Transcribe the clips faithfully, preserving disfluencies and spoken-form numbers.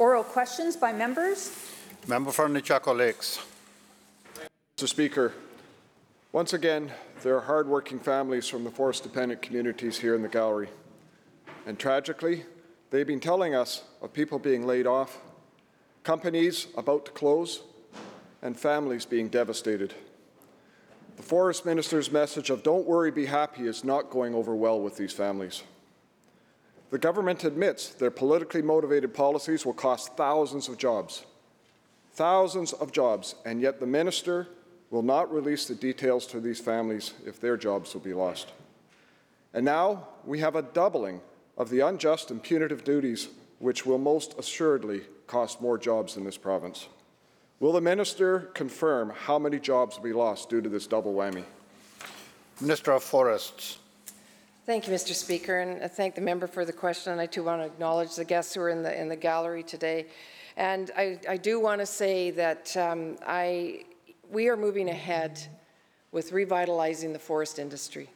Oral questions by members. Member from Nechako Lakes. Mister Speaker, once again, there are hardworking families from the forest-dependent communities here in the gallery. And tragically, they've been telling us of people being laid off, companies about to close, and families being devastated. The Forest Minister's message of "don't worry, be happy" is not going over well with these families. The government admits their politically motivated policies will cost thousands of jobs. Thousands of jobs, and yet the minister will not release the details to these families if their jobs will be lost. And now we have a doubling of the unjust and punitive duties which will most assuredly cost more jobs in this province. Will the minister confirm how many jobs will be lost due to this double whammy? Minister of Forests. Thank you, Mister Speaker, and I thank the member for the question. And I too want to acknowledge the guests who are in the in the gallery today. And I, I do want to say that um, I we are moving ahead with revitalizing the forest industry.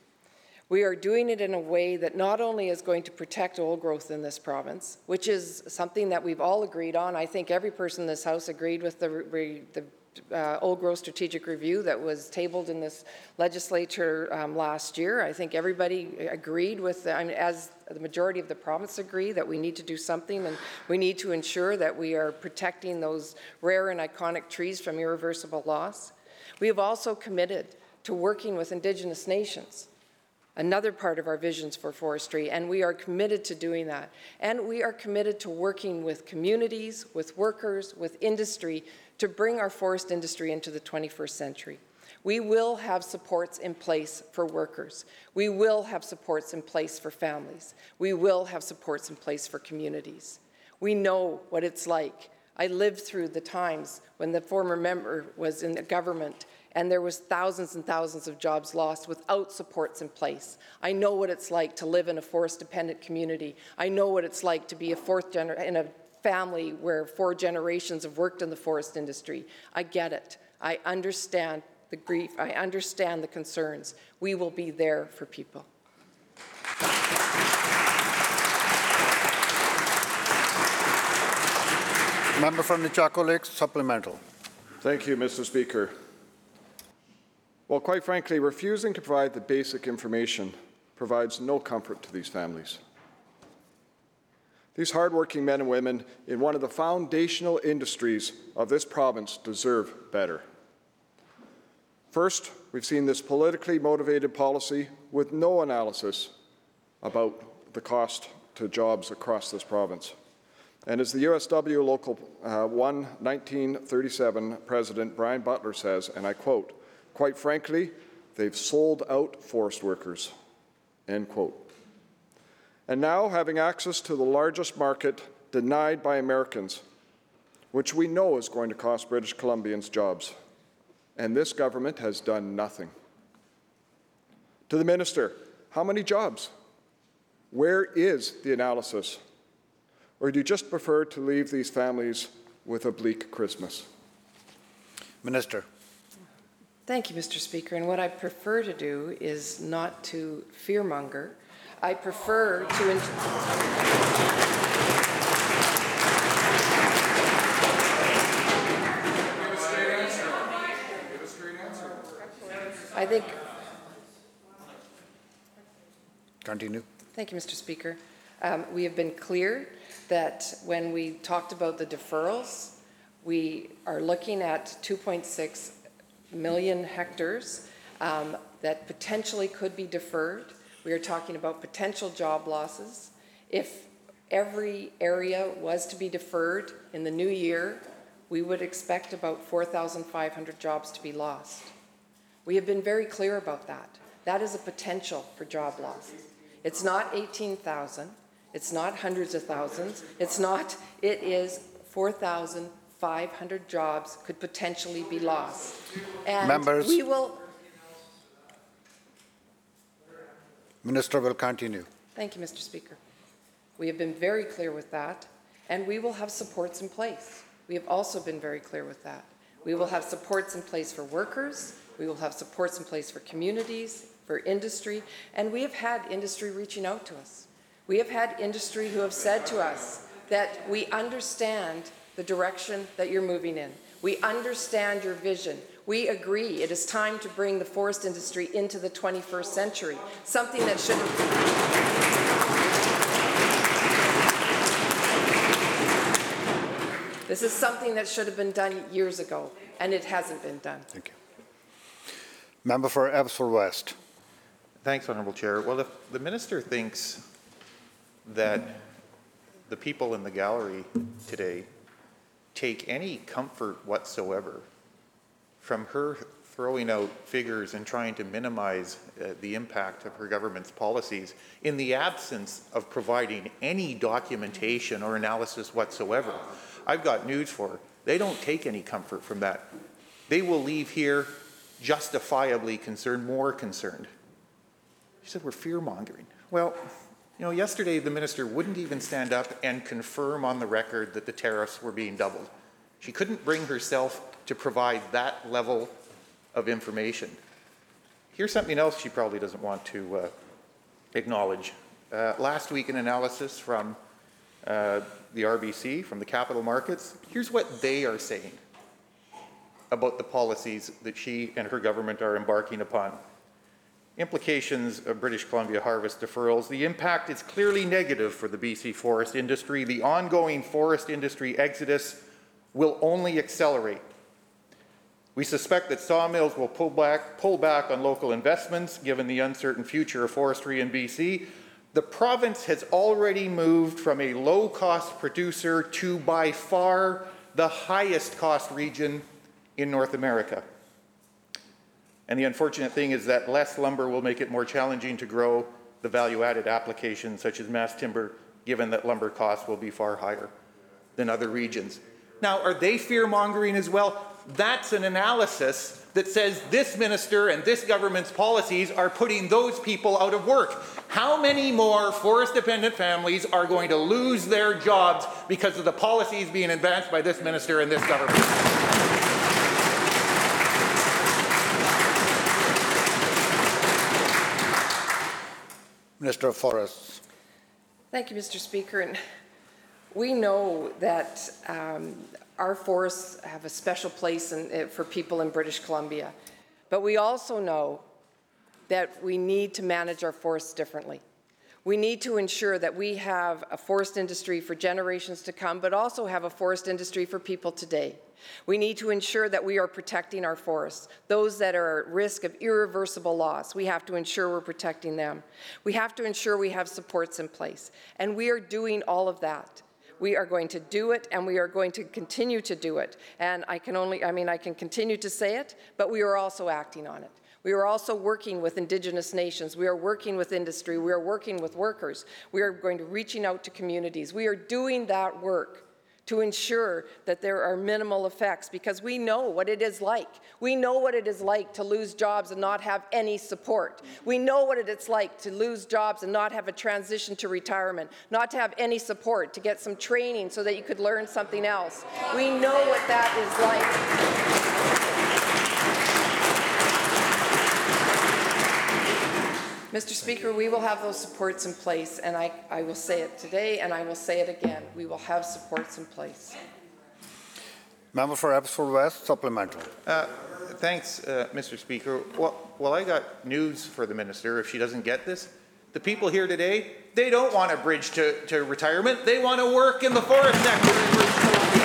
We are doing it in a way that not only is going to protect old growth in this province, which is something that we've all agreed on. I think every person in this House agreed with the re, the Uh, old growth strategic review that was tabled in this legislature um, last year. I think everybody agreed with, the, I mean, as the majority of the province agree, that we need to do something, and we need to ensure that we are protecting those rare and iconic trees from irreversible loss. We have also committed to working with Indigenous nations, another part of our visions for forestry, and we are committed to doing that. And we are committed to working with communities, with workers, with industry, to bring our forest industry into the twenty-first century. We will have supports in place for workers. We will have supports in place for families. We will have supports in place for communities. We know what it's like. I lived through the times when the former member was in the government and there was thousands and thousands of jobs lost without supports in place. I know what it's like to live in a forest-dependent community. I know what it's like to be a fourth gener- in a family where four generations have worked in the forest industry. I get it. I understand the grief. I understand the concerns. We will be there for people. Member from Nechako Lakes, supplemental. Thank you, Mister Speaker. Well, quite frankly, refusing to provide the basic information provides no comfort to these families. These hardworking men and women in one of the foundational industries of this province deserve better. First, we've seen this politically motivated policy with no analysis about the cost to jobs across this province. And as the U S W Local uh, one nineteen thirty-seven President Brian Butler says, and I quote, "Quite frankly, they've sold out forest workers," end quote. And now having access to the largest market denied by Americans, which we know is going to cost British Columbians jobs. And this government has done nothing. To the minister, how many jobs? Where is the analysis? Or do you just prefer to leave these families with a bleak Christmas? Minister. Thank you, Mister Speaker. And what I prefer to do is not to fearmonger. I prefer to in- I think continue. Thank you, Mister Speaker. Um, we have been clear that when we talked about the deferrals, we are looking at two point six million hectares um, that potentially could be deferred. We are talking about potential job losses. If every area was to be deferred in the new year, we would expect about four thousand five hundred jobs to be lost. We have been very clear about that. That is a potential for job loss. It's not eighteen thousand. It's not hundreds of thousands. It's not, it is four thousand five hundred jobs could potentially be lost. And members. We will. Minister will continue. Thank you, Mister Speaker. We have been very clear with that, and we will have supports in place. We have also been very clear with that. We will have supports in place for workers, we will have supports in place for communities, for industry, and we have had industry reaching out to us. We have had industry who have said to us, that we understand the direction that you're moving in. We understand your vision. We agree it is time to bring the forest industry into the twenty-first century, something that should have This is something that should have been done years ago, and it hasn't been done. Thank you. Member for Abbotsford West. Thanks, Honourable Chair. Well, if the Minister thinks that the people in the gallery today take any comfort whatsoever from her throwing out figures and trying to minimize uh, the impact of her government's policies in the absence of providing any documentation or analysis whatsoever, I've got news for her. They don't take any comfort from that. They will leave here justifiably concerned, more concerned. She said, we're fear-mongering. Well, you know, yesterday the minister wouldn't even stand up and confirm on the record that the tariffs were being doubled. She couldn't bring herself to provide that level of information. Here's something else she probably doesn't want to uh, acknowledge. Uh, last week, an analysis from uh, the R B C, from the capital markets, here's what they are saying about the policies that she and her government are embarking upon. Implications of British Columbia harvest deferrals. The impact is clearly negative for the B C forest industry. The ongoing forest industry exodus will only accelerate. We suspect that sawmills will pull back, pull back on local investments given the uncertain future of forestry in B C. The province has already moved from a low-cost producer to by far the highest cost region in North America. And the unfortunate thing is that less lumber will make it more challenging to grow the value-added applications such as mass timber, given that lumber costs will be far higher than other regions. Now, are they fear-mongering as well? That's an analysis that says this minister and this government's policies are putting those people out of work. How many more forest-dependent families are going to lose their jobs because of the policies being advanced by this minister and this government? Minister of Forests. Thank you, Mister Speaker. And we know that um, our forests have a special place in, uh, for people in British Columbia, but we also know that we need to manage our forests differently. We need to ensure that we have a forest industry for generations to come, but also have a forest industry for people today. We need to ensure that we are protecting our forests. Those that are at risk of irreversible loss, we have to ensure we're protecting them. We have to ensure we have supports in place. And we are doing all of that. We are going to do it, and we are going to continue to do it. And I can only, I mean, I can continue to say it, but we are also acting on it. We are also working with Indigenous nations. We are working with industry. We are working with workers. We are going to reaching out to communities. We are doing that work to ensure that there are minimal effects, because we know what it is like. We know what it is like to lose jobs and not have any support. We know what it's like to lose jobs and not have a transition to retirement, not to have any support, to get some training so that you could learn something else. We know what that is like. Mister Speaker, we will have those supports in place, and I, I will say it today and I will say it again. We will have supports in place. Member for Abbotsford West, supplemental. Uh, thanks, uh, Mister Speaker. Well, well, I got news for the minister if she doesn't get this. The people here today, they don't want a bridge to, to retirement. They want to work in the forest sector in British Columbia.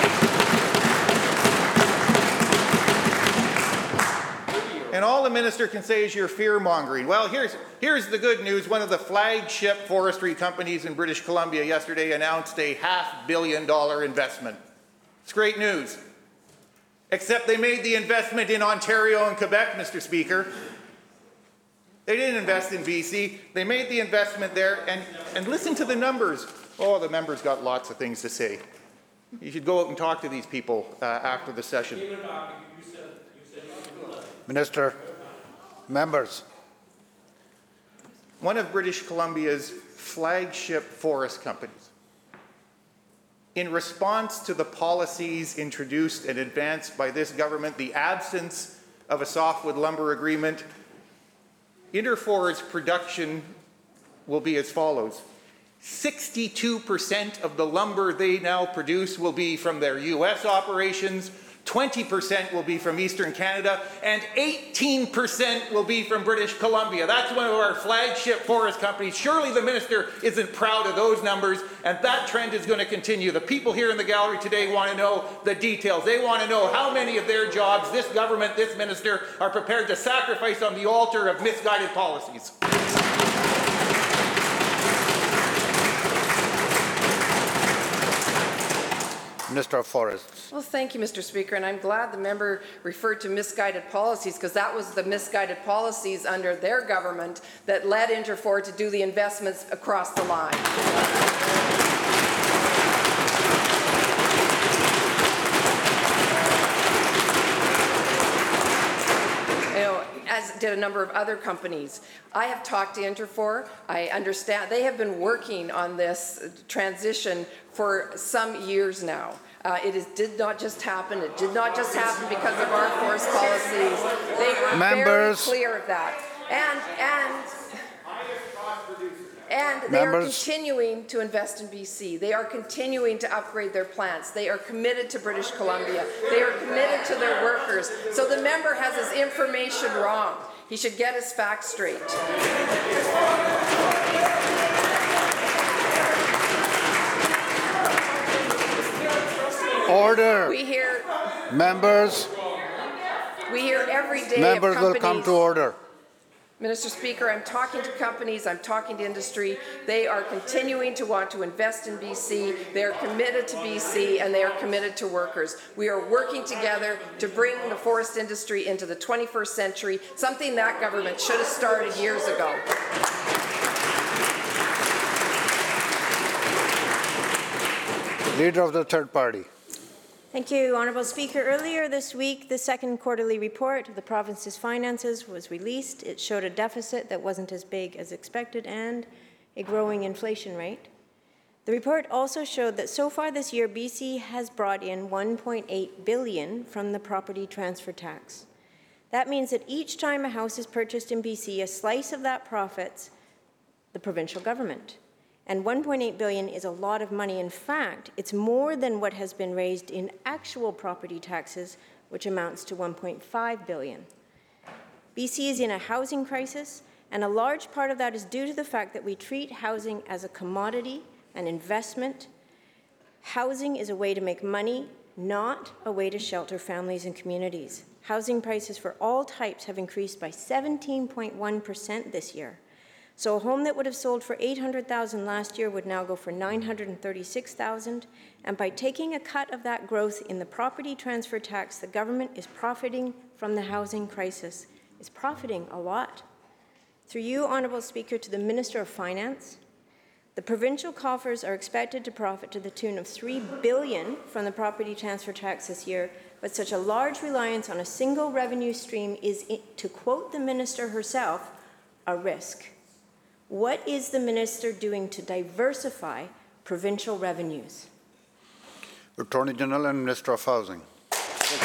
And all the minister can say is you're fear-mongering. Well, here's, here's the good news. One of the flagship forestry companies in British Columbia yesterday announced a half billion dollar investment. It's great news. Except they made the investment in Ontario and Quebec, Mister Speaker. They didn't invest in B C. They made the investment there, and, and listen to the numbers. Oh, the members got lots of things to say. You should go out and talk to these people uh, after the session. Minister, members. One of British Columbia's flagship forest companies, in response to the policies introduced and advanced by this government, the absence of a softwood lumber agreement, Interfor's production will be as follows. sixty-two percent of the lumber they now produce will be from their U S operations, twenty percent will be from Eastern Canada, and eighteen percent will be from British Columbia. That's one of our flagship forest companies. Surely the minister isn't proud of those numbers, and that trend is going to continue. The people here in the gallery today want to know the details. They want to know how many of their jobs this government, this minister, are prepared to sacrifice on the altar of misguided policies. Minister of Forests. Well, thank you, Mister Speaker, and I'm glad the member referred to misguided policies, because that was the misguided policies under their government that led Interfor to do the investments across the line. You know, as did a number of other companies. I have talked to Interfor. I understand they have been working on this transition for some years now. Uh, it is, did not just happen. It did not just happen because of our forest policies. They were Members. very clear of that. And, and, and they Members. are continuing to invest in B C. They are continuing to upgrade their plants. They are committed to British Columbia. They are committed to their workers. So the member has his information wrong. He should get his facts straight. Order. We hear members. We hear every day. Members will come to order. Mister Speaker, I'm talking to companies, I'm talking to industry. They are continuing to want to invest in B C. They are committed to B C, and they are committed to workers. We are working together to bring the forest industry into the twenty-first century, something that government should have started years ago. Leader of the third party. Thank you, Honourable Speaker. Earlier this week, the second quarterly report of the province's finances was released. It showed a deficit that wasn't as big as expected and a growing inflation rate. The report also showed that so far this year, B C has brought in one point eight billion dollars from the property transfer tax. That means that each time a house is purchased in B C, a slice of that profits the provincial government. And one point eight billion dollars is a lot of money. In fact, it's more than what has been raised in actual property taxes, which amounts to one point five billion dollars. B C is in a housing crisis, and a large part of that is due to the fact that we treat housing as a commodity, an investment. Housing is a way to make money, not a way to shelter families and communities. Housing prices for all types have increased by seventeen point one percent this year. So a home that would have sold for eight hundred thousand dollars last year would now go for nine hundred thirty-six thousand dollars. And by taking a cut of that growth in the property transfer tax, the government is profiting from the housing crisis. It's profiting a lot. Through you, Honourable Speaker, to the Minister of Finance, the provincial coffers are expected to profit to the tune of three billion dollars from the property transfer tax this year, but such a large reliance on a single revenue stream is, to quote the minister herself, a risk. What is the minister doing to diversify provincial revenues? Attorney General and Minister of Housing. Thank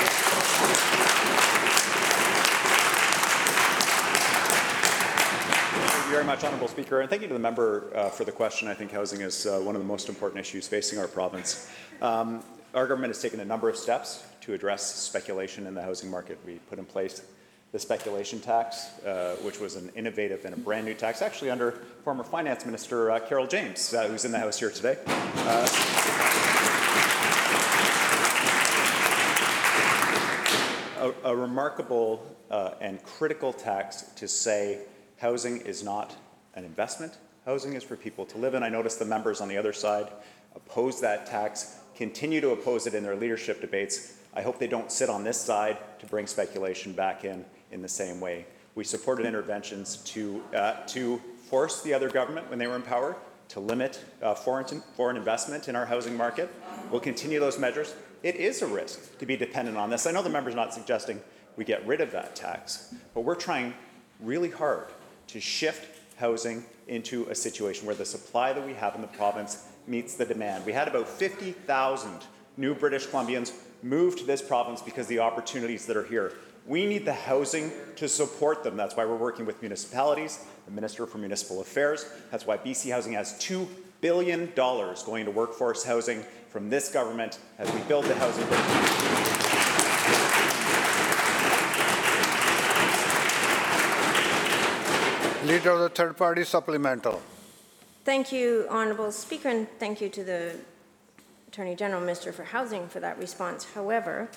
you very much, Honourable Speaker, and thank you to the member uh, for the question. I think housing is uh, one of the most important issues facing our province. Um, our government has taken a number of steps to address speculation in the housing market. We put in place the speculation tax, uh, which was an innovative and a brand new tax, actually under former Finance Minister uh, Carol James, uh, who's in the House here today. Uh, a, a remarkable uh, and critical tax to say housing is not an investment. Housing is for people to live in. I noticed the members on the other side oppose that tax, continue to oppose it in their leadership debates. I hope they don't sit on this side to bring speculation back in. In the same way, we supported interventions to uh, to force the other government, when they were in power, to limit uh, foreign foreign investment in our housing market. We'll continue those measures. It is a risk to be dependent on this. I know the member's not suggesting we get rid of that tax, but we're trying really hard to shift housing into a situation where the supply that we have in the province meets the demand. We had about fifty thousand new British Columbians move to this province because of the opportunities that are here. We need the housing to support them. That's why we're working with municipalities, the Minister for Municipal Affairs. That's why B C Housing has two billion dollars going to workforce housing from this government as we build the housing bridge. Leader of the third party, supplemental. Thank you, Honourable Speaker, and thank you to the Attorney General, Minister for Housing, for that response. However,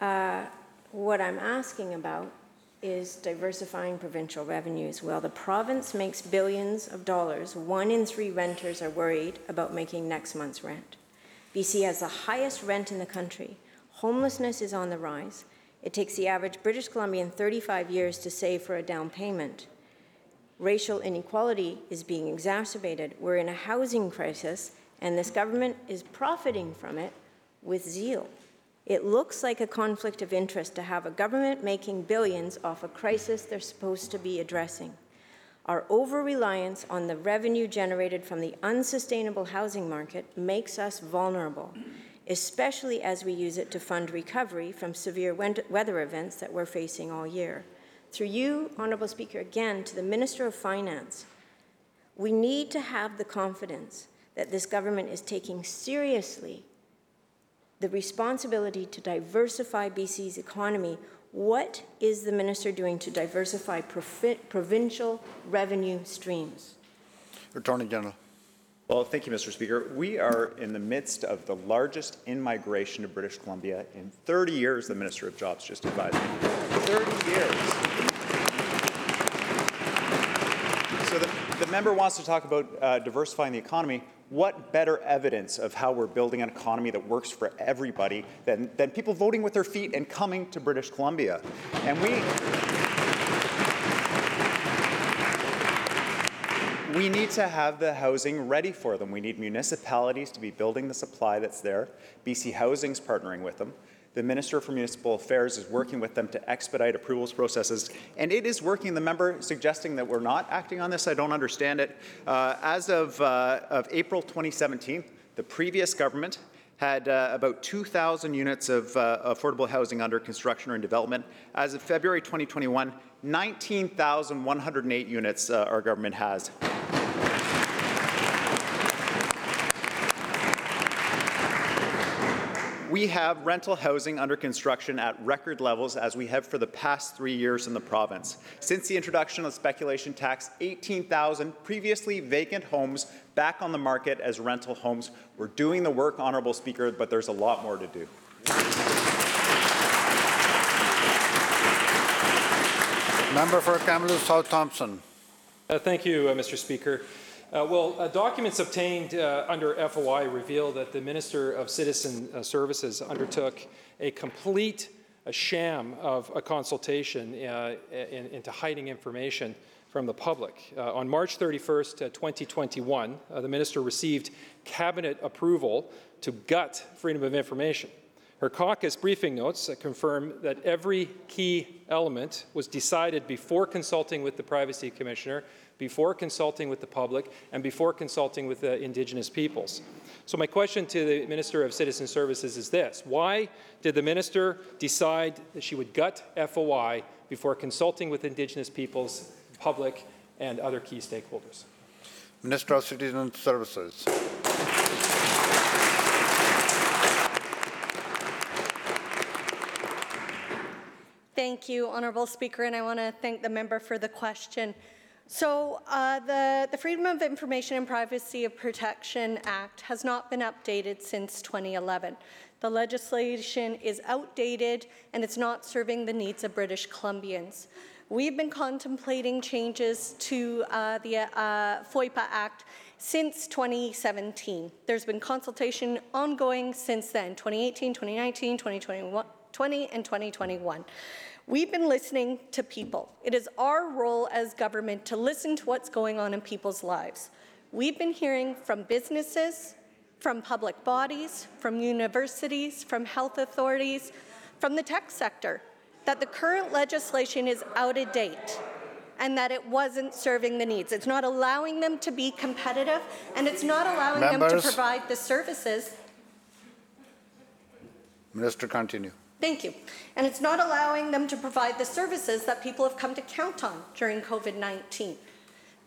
uh, what I'm asking about is diversifying provincial revenues. While the province makes billions of dollars, one in three renters are worried about making next month's rent. B C has the highest rent in the country. Homelessness is on the rise. It takes the average British Columbian thirty-five years to save for a down payment. Racial inequality is being exacerbated. We're in a housing crisis, and this government is profiting from it with zeal. It looks like a conflict of interest to have a government making billions off a crisis they're supposed to be addressing. Our over-reliance on the revenue generated from the unsustainable housing market makes us vulnerable, especially as we use it to fund recovery from severe weather events that we're facing all year. Through you, Honourable Speaker, again, to the Minister of Finance, we need to have the confidence that this government is taking seriously the responsibility to diversify B C's economy. What is the Minister doing to diversify provincial revenue streams? Attorney General. Well, thank you, Mister Speaker. We are in the midst of the largest in-migration to British Columbia in thirty years, the Minister of Jobs just advised me. thirty years. So the, the member wants to talk about uh, diversifying the economy. What better evidence of how we're building an economy that works for everybody than, than people voting with their feet and coming to British Columbia? And we... We need to have the housing ready for them. We need municipalities to be building the supply that's there. B C Housing's partnering with them. The Minister for Municipal Affairs is working with them to expedite approvals processes, and it is working. The member suggesting that we're not acting on this, I don't understand it. Uh, as of, uh, of April twenty seventeen, the previous government had uh, about two thousand units of uh, affordable housing under construction or in development. As of February twenty twenty-one, nineteen thousand one hundred eight units uh, our government has. We have rental housing under construction at record levels, as we have for the past three years in the province. Since the introduction of the speculation tax, eighteen thousand previously vacant homes back on the market as rental homes. We're doing the work, Honourable Speaker, but there's a lot more to do. Member for Kamloops South Thompson. Uh, thank you, uh, Mister Speaker. Uh, well, uh, documents obtained uh, under F O I reveal that the Minister of Citizen uh, Services undertook a complete uh, sham of a consultation uh, in, into hiding information from the public. Uh, on March thirty-first, twenty twenty-one, uh, the Minister received Cabinet approval to gut freedom of information. Her caucus briefing notes uh, confirm that every key element was decided before consulting with the Privacy Commissioner, before consulting with the public, and before consulting with the Indigenous peoples. So my question to the Minister of Citizen Services is this: why did the Minister decide that she would gut F O I before consulting with Indigenous peoples, public, and other key stakeholders? Minister of Citizen Services. Thank you, Honourable Speaker, and I want to thank the member for the question. So uh, the, the Freedom of Information and Privacy of Protection Act has not been updated since twenty eleven. The legislation is outdated and it's not serving the needs of British Columbians. We've been contemplating changes to uh, the uh, FOIPA Act since twenty seventeen. There's been consultation ongoing since then, twenty eighteen, twenty nineteen, twenty twenty and twenty twenty-one. We've been listening to people. It is our role as government to listen to what's going on in people's lives. We've been hearing from businesses, from public bodies, from universities, from health authorities, from the tech sector, that the current legislation is out of date and that it wasn't serving the needs. It's not allowing them to be competitive, and it's not allowing Members. them to provide the services. Minister, continue. Thank you. And it's not allowing them to provide the services that people have come to count on during COVID nineteen.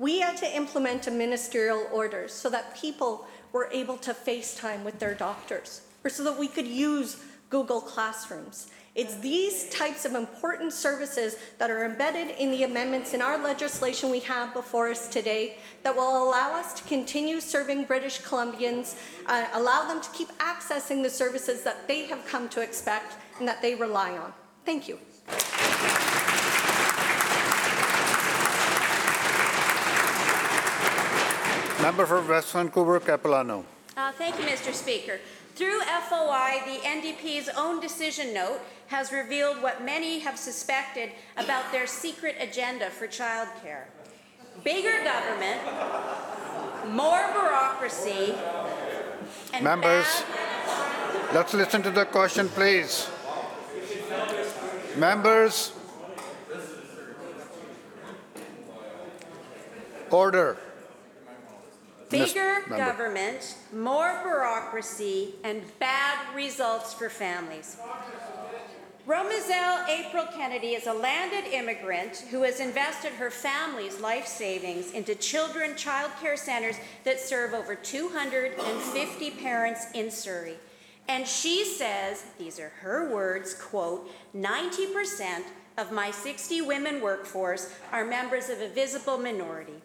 We had to implement a ministerial order so that people were able to FaceTime with their doctors, or so that we could use Google Classrooms. It's these types of important services that are embedded in the amendments in our legislation we have before us today that will allow us to continue serving British Columbians, uh, allow them to keep accessing the services that they have come to expect and that they rely on. Thank you. Member for West Vancouver, Capilano. Uh, thank you, Mister Speaker. Through F O I, the N D P's own decision note has revealed what many have suspected about their secret agenda for childcare. Bigger government, more bureaucracy, and members, bad... let's listen to the question, please. Members, order. Bigger government, more bureaucracy, and bad results for families. Roemoiselle April Kennedy is a landed immigrant who has invested her family's life savings into children child care centres that serve over two hundred fifty parents in Surrey. And she says, these are her words, quote, ninety percent of my sixty women workforce are members of a visible minority.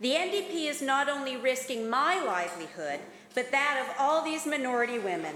The N D P is not only risking my livelihood, but that of all these minority women.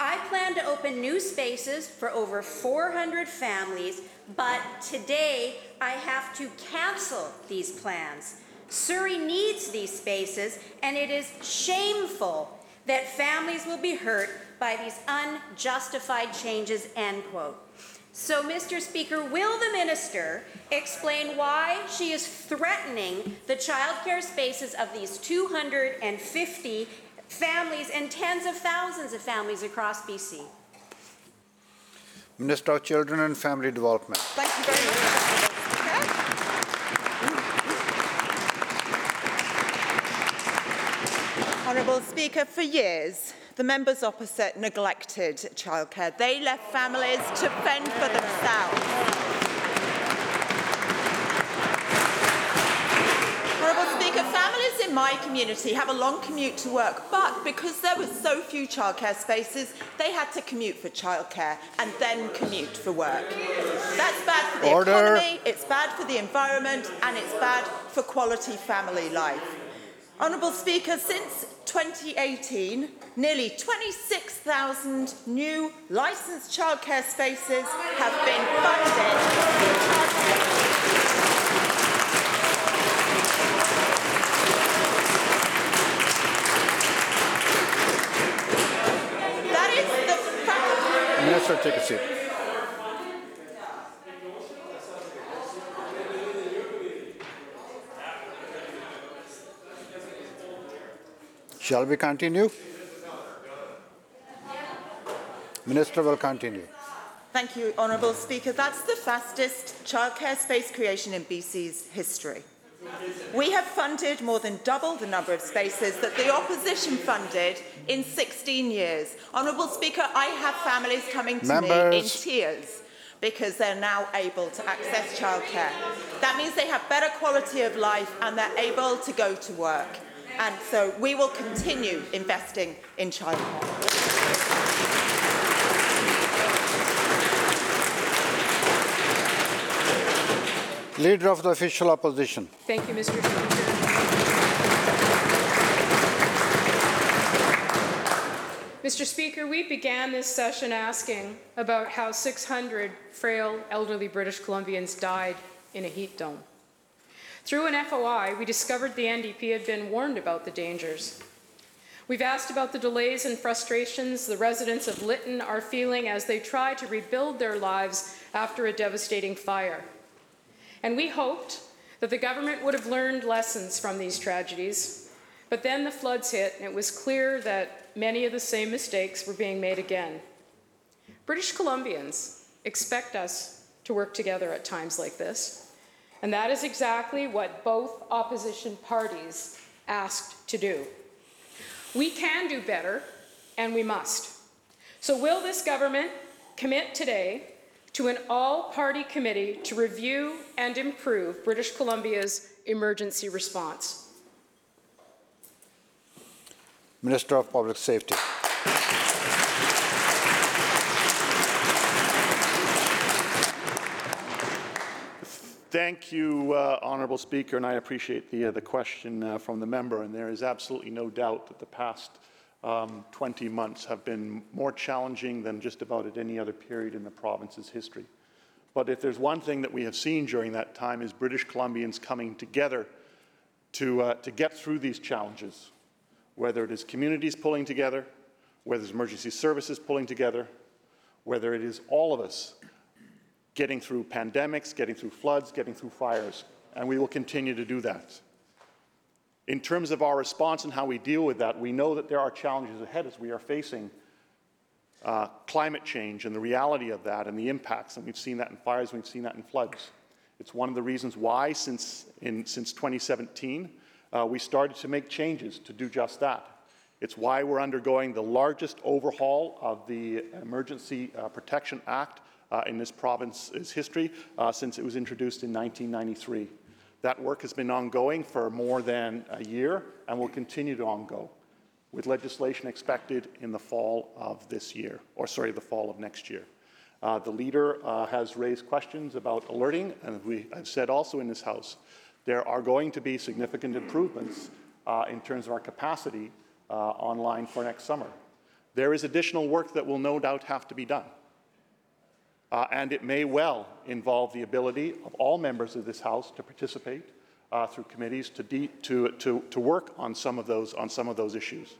I plan to open new spaces for over four hundred families, but today I have to cancel these plans. Surrey needs these spaces, and it is shameful that families will be hurt by these unjustified changes, end quote. So, Mister Speaker, will the minister explain why she is threatening the childcare spaces of these two hundred fifty families and tens of thousands of families across B C? Minister of Children and Family Development. Thank you very much. Honourable Speaker, for years, the members opposite neglected childcare. They left families to fend for themselves. Honourable Speaker, families in my community have a long commute to work, but because there were so few childcare spaces, they had to commute for childcare and then commute for work. That's bad for the Order. economy, it's bad for the environment, and it's bad for quality family life. Honourable Speaker, since twenty eighteen, nearly twenty-six thousand new licensed childcare spaces have been funded. That is the fact. Minister, take a seat. Shall we continue? Minister will continue. Thank you, Honourable Speaker. That's the fastest childcare space creation in B C's history. We have funded more than double the number of spaces that the opposition funded in sixteen years. Honourable Speaker, I have families coming to Members. me in tears because they're now able to access childcare. That means they have better quality of life and they're able to go to work. And so we will continue investing in childcare. Leader of the Official Opposition. Thank you, Mister Speaker. Mister Speaker, we began this session asking about how six hundred frail elderly British Columbians died in a heat dome. Through an F O I, we discovered the N D P had been warned about the dangers. We've asked about the delays and frustrations the residents of Lytton are feeling as they try to rebuild their lives after a devastating fire. And we hoped that the government would have learned lessons from these tragedies, but then the floods hit and it was clear that many of the same mistakes were being made again. British Columbians expect us to work together at times like this. And that is exactly what both opposition parties asked to do. We can do better, and we must. So will this government commit today to an all-party committee to review and improve British Columbia's emergency response. Minister of Public Safety. Thank you, uh, Honourable Speaker, and I appreciate the, uh, the question uh, from the member, and there is absolutely no doubt that the past um, twenty months have been more challenging than just about at any other period in the province's history. But if there's one thing that we have seen during that time is British Columbians coming together to, uh, to get through these challenges, whether it is communities pulling together, whether it's emergency services pulling together, whether it is all of us getting through pandemics, getting through floods, getting through fires, and we will continue to do that. In terms of our response and how we deal with that, we know that there are challenges ahead as we are facing uh, climate change and the reality of that and the impacts, and we've seen that in fires, we've seen that in floods. It's one of the reasons why since, in, since twenty seventeen uh, we started to make changes to do just that. It's why we're undergoing the largest overhaul of the Emergency uh, Protection Act Uh, in this province's history uh, since it was introduced in nineteen ninety-three. That work has been ongoing for more than a year and will continue to ongo, with legislation expected in the fall of this year, or sorry, the fall of next year. Uh, the leader uh, has raised questions about alerting, and we have said also in this House, there are going to be significant improvements uh, in terms of our capacity uh, online for next summer. There is additional work that will no doubt have to be done. Uh, and it may well involve the ability of all members of this House to participate uh, through committees to, de to, to, to work on some of those, on some of those issues.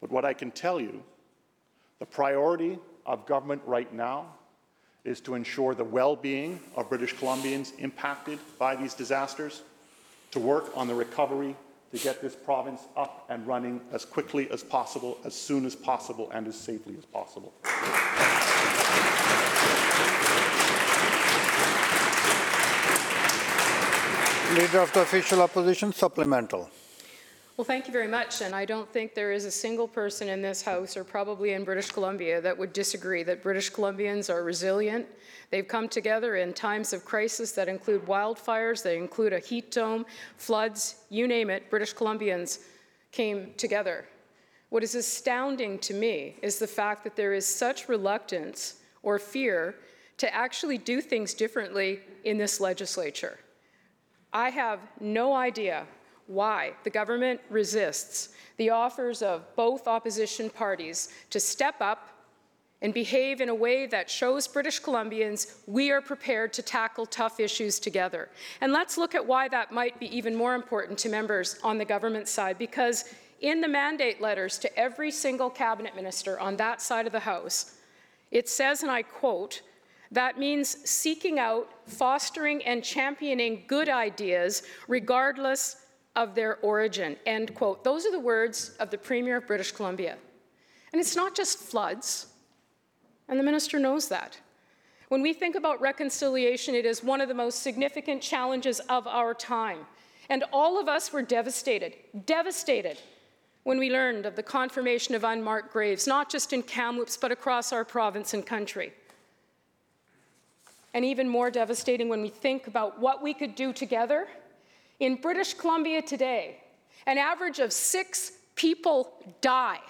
But what I can tell you, the priority of government right now is to ensure the well-being of British Columbians impacted by these disasters, to work on the recovery, to get this province up and running as quickly as possible, as soon as possible, and as safely as possible. Leader of the Official Opposition, supplemental. Well, thank you very much, and I don't think there is a single person in this House or probably in British Columbia that would disagree that British Columbians are resilient. They've come together in times of crisis that include wildfires, they include a heat dome, floods, you name it, British Columbians came together. What is astounding to me is the fact that there is such reluctance or fear to actually do things differently in this legislature. I have no idea why the government resists the offers of both opposition parties to step up and behave in a way that shows British Columbians we are prepared to tackle tough issues together. And let's look at why that might be even more important to members on the government side, because in the mandate letters to every single cabinet minister on that side of the House, it says, and I quote, "That means seeking out, fostering, and championing good ideas regardless of their origin," end quote. Those are the words of the Premier of British Columbia. And it's not just floods, and the minister knows that. When we think about reconciliation, it is one of the most significant challenges of our time. And all of us were devastated, devastated, when we learned of the confirmation of unmarked graves, not just in Kamloops, but across our province and country. And even more devastating when we think about what we could do together. In British Columbia today, an average of six people die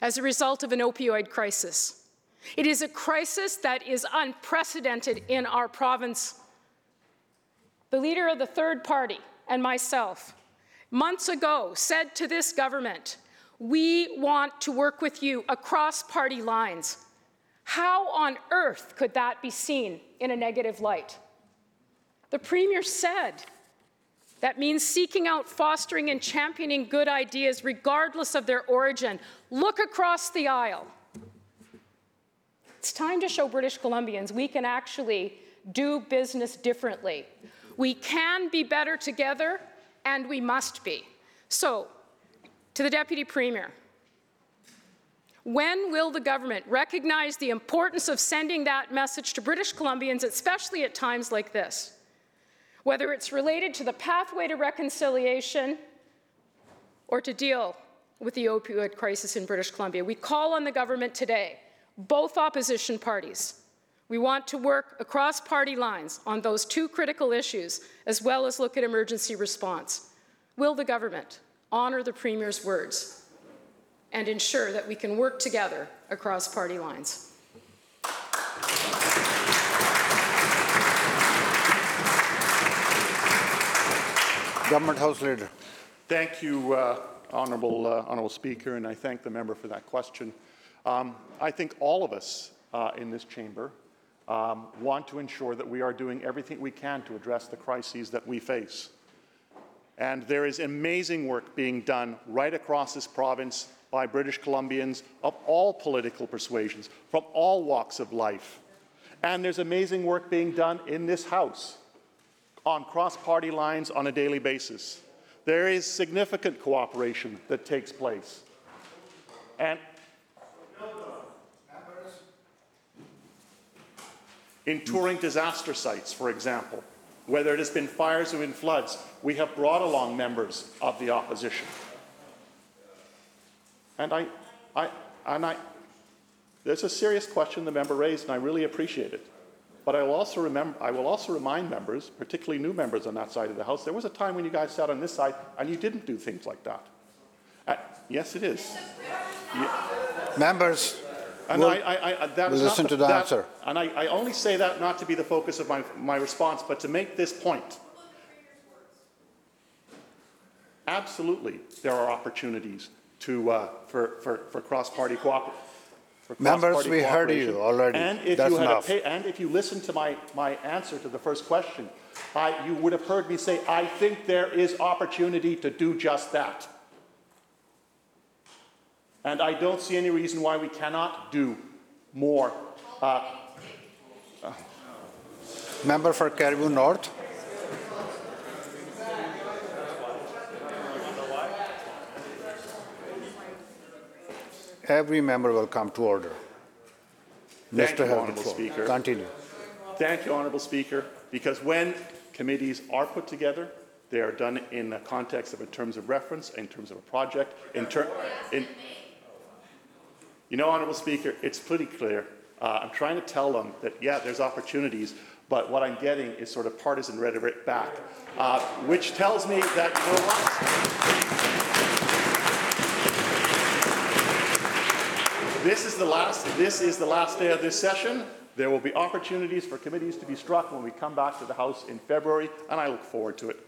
as a result of an opioid crisis. It is a crisis that is unprecedented in our province. The leader of the third party and myself months ago said to this government, "We want to work with you across party lines." How on earth could that be seen in a negative light? The Premier said, "That means seeking out, fostering, and championing good ideas regardless of their origin." Look across the aisle. It's time to show British Columbians we can actually do business differently. We can be better together, and we must be. So, to the Deputy Premier, when will the government recognize the importance of sending that message to British Columbians, especially at times like this? Whether it's related to the pathway to reconciliation or to deal with the opioid crisis in British Columbia. We call on the government today, both opposition parties. We want to work across party lines on those two critical issues, as well as look at emergency response. Will the government honor the Premier's words and ensure that we can work together across party lines? Government House Leader. Thank you, uh, Honourable, uh, Honourable Speaker, and I thank the member for that question. Um, I think all of us uh, in this chamber um, want to ensure that we are doing everything we can to address the crises that we face. And there is amazing work being done right across this province by British Columbians of all political persuasions, from all walks of life. And there's amazing work being done in this House on cross-party lines on a daily basis. There is significant cooperation that takes place. And in touring disaster sites, for example, whether it has been fires or in floods, we have brought along members of the opposition. And I, I, and I, there's a serious question the member raised, and I really appreciate it. But I will also remember, I will also remind members, particularly new members on that side of the House, there was a time when you guys sat on this side and you didn't do things like that. Uh, yes, it is. Yeah. Members. And we'll, I, I, I, that we'll listen the, to the that, answer. And I, I only say that not to be the focus of my, my response, but to make this point. Absolutely, there are opportunities to, uh, for, for, for cross-party cooperation. Members, we heard you already. And if, That's you had a pay, and if you listened to my, my answer to the first question, I, you would have heard me say, I think there is opportunity to do just that. And I don't see any reason why we cannot do more. Uh, uh. Member for Caribou North. Every member will come to order. Thank Mister you, Honourable Speaker. Continue. Thank you, Honourable Speaker, because when committees are put together, they are done in the context of a terms of reference, in terms of a project, in terms... You know, Honourable Speaker, it's pretty clear. Uh, I'm trying to tell them that, yeah, there's opportunities, but what I'm getting is sort of partisan rhetoric back, uh, which tells me that we're lost. This is the last. This is the last day of this session. There will be opportunities for committees to be struck when we come back to the House in February, and I look forward to it.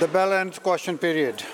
The bell ends question period.